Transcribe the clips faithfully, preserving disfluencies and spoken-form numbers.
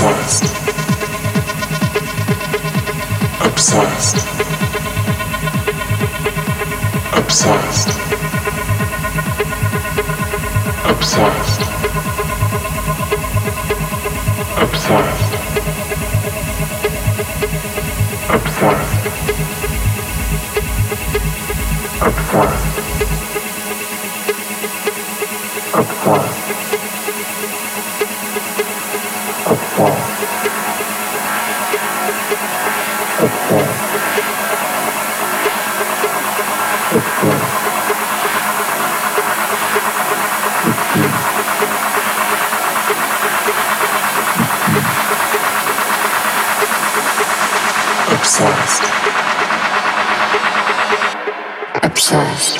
Obsessed, obsessed, obsessed, obsessed, obsessed. Obsessed. Obsessed. Obsessed. Obsessed. Obsessed. Obsessed. Obsessed. Obsessed. Obsessed.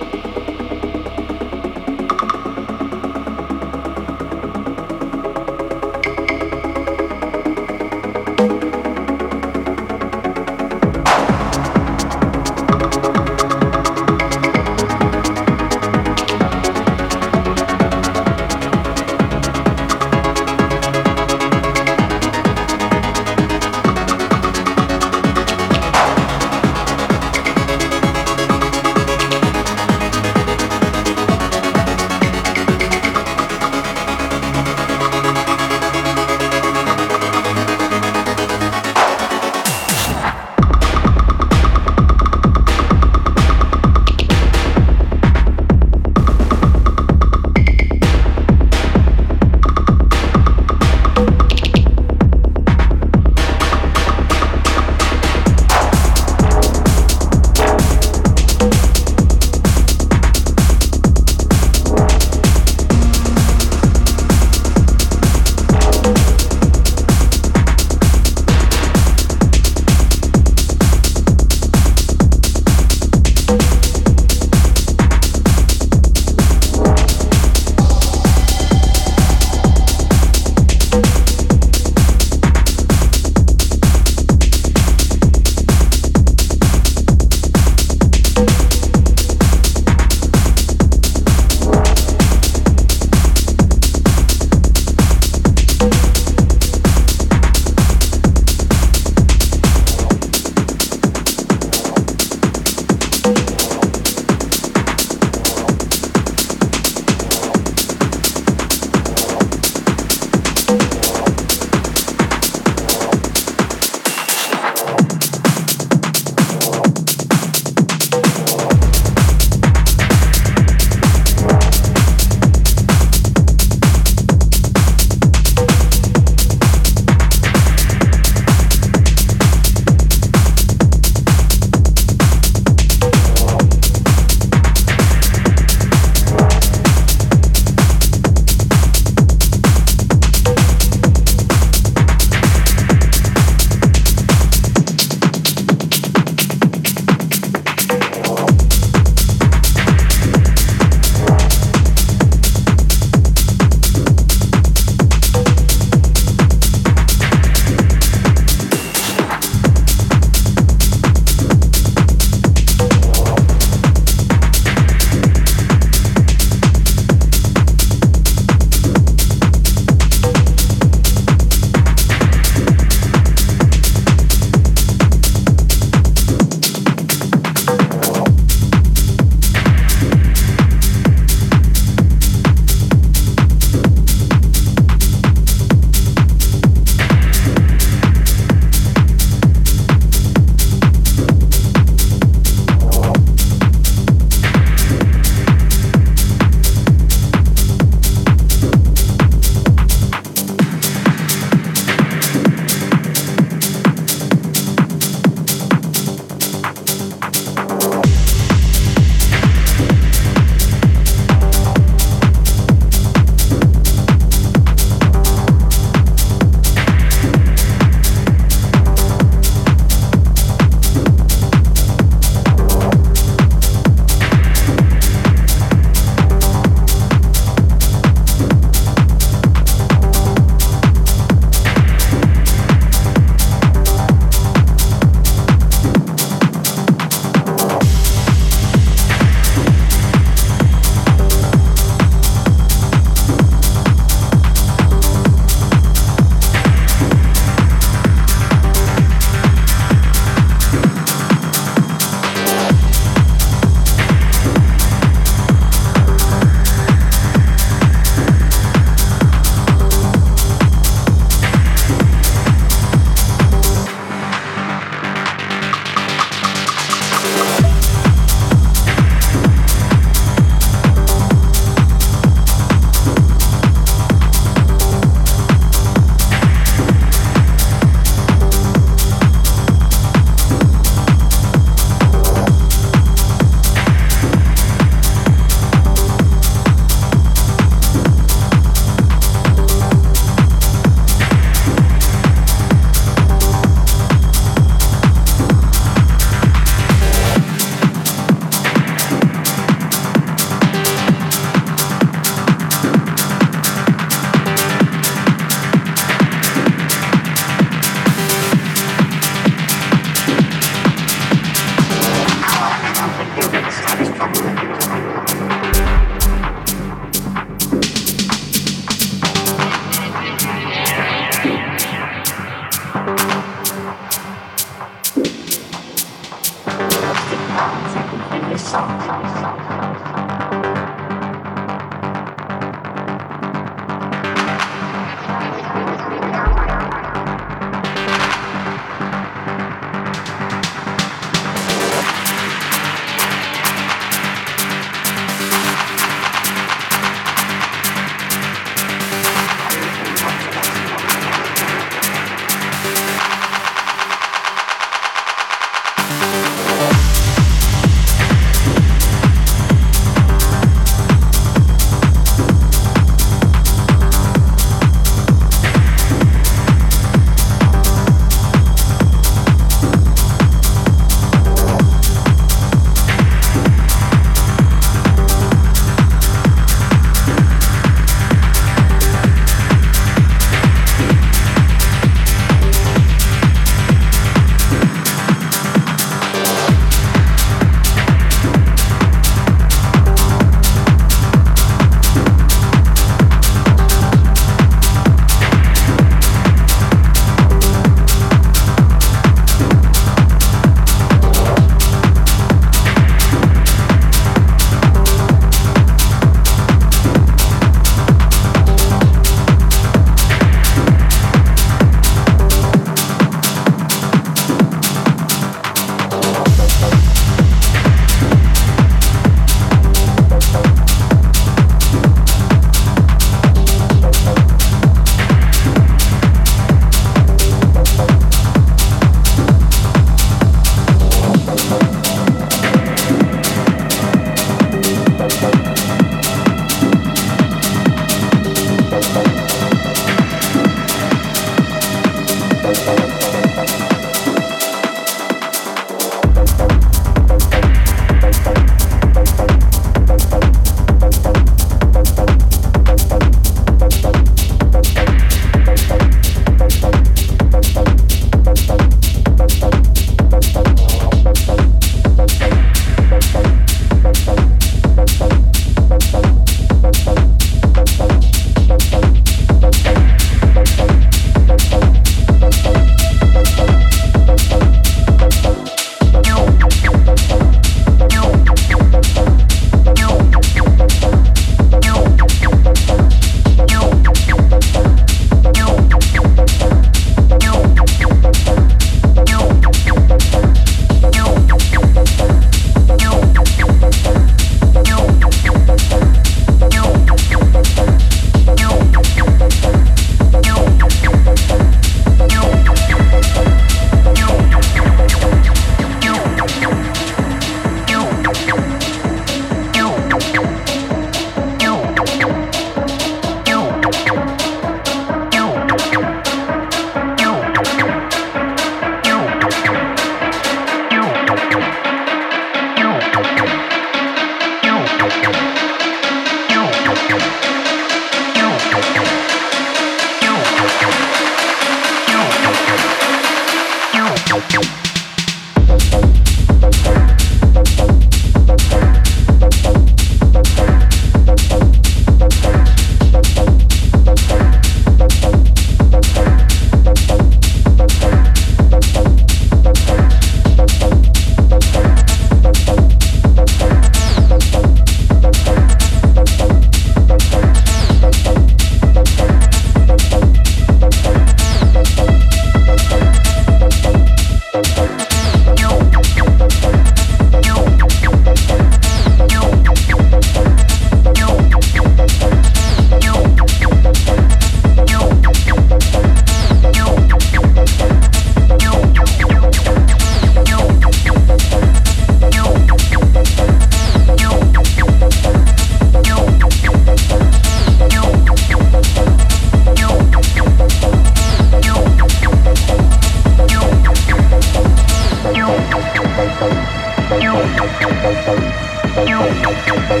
Bye.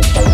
Bye.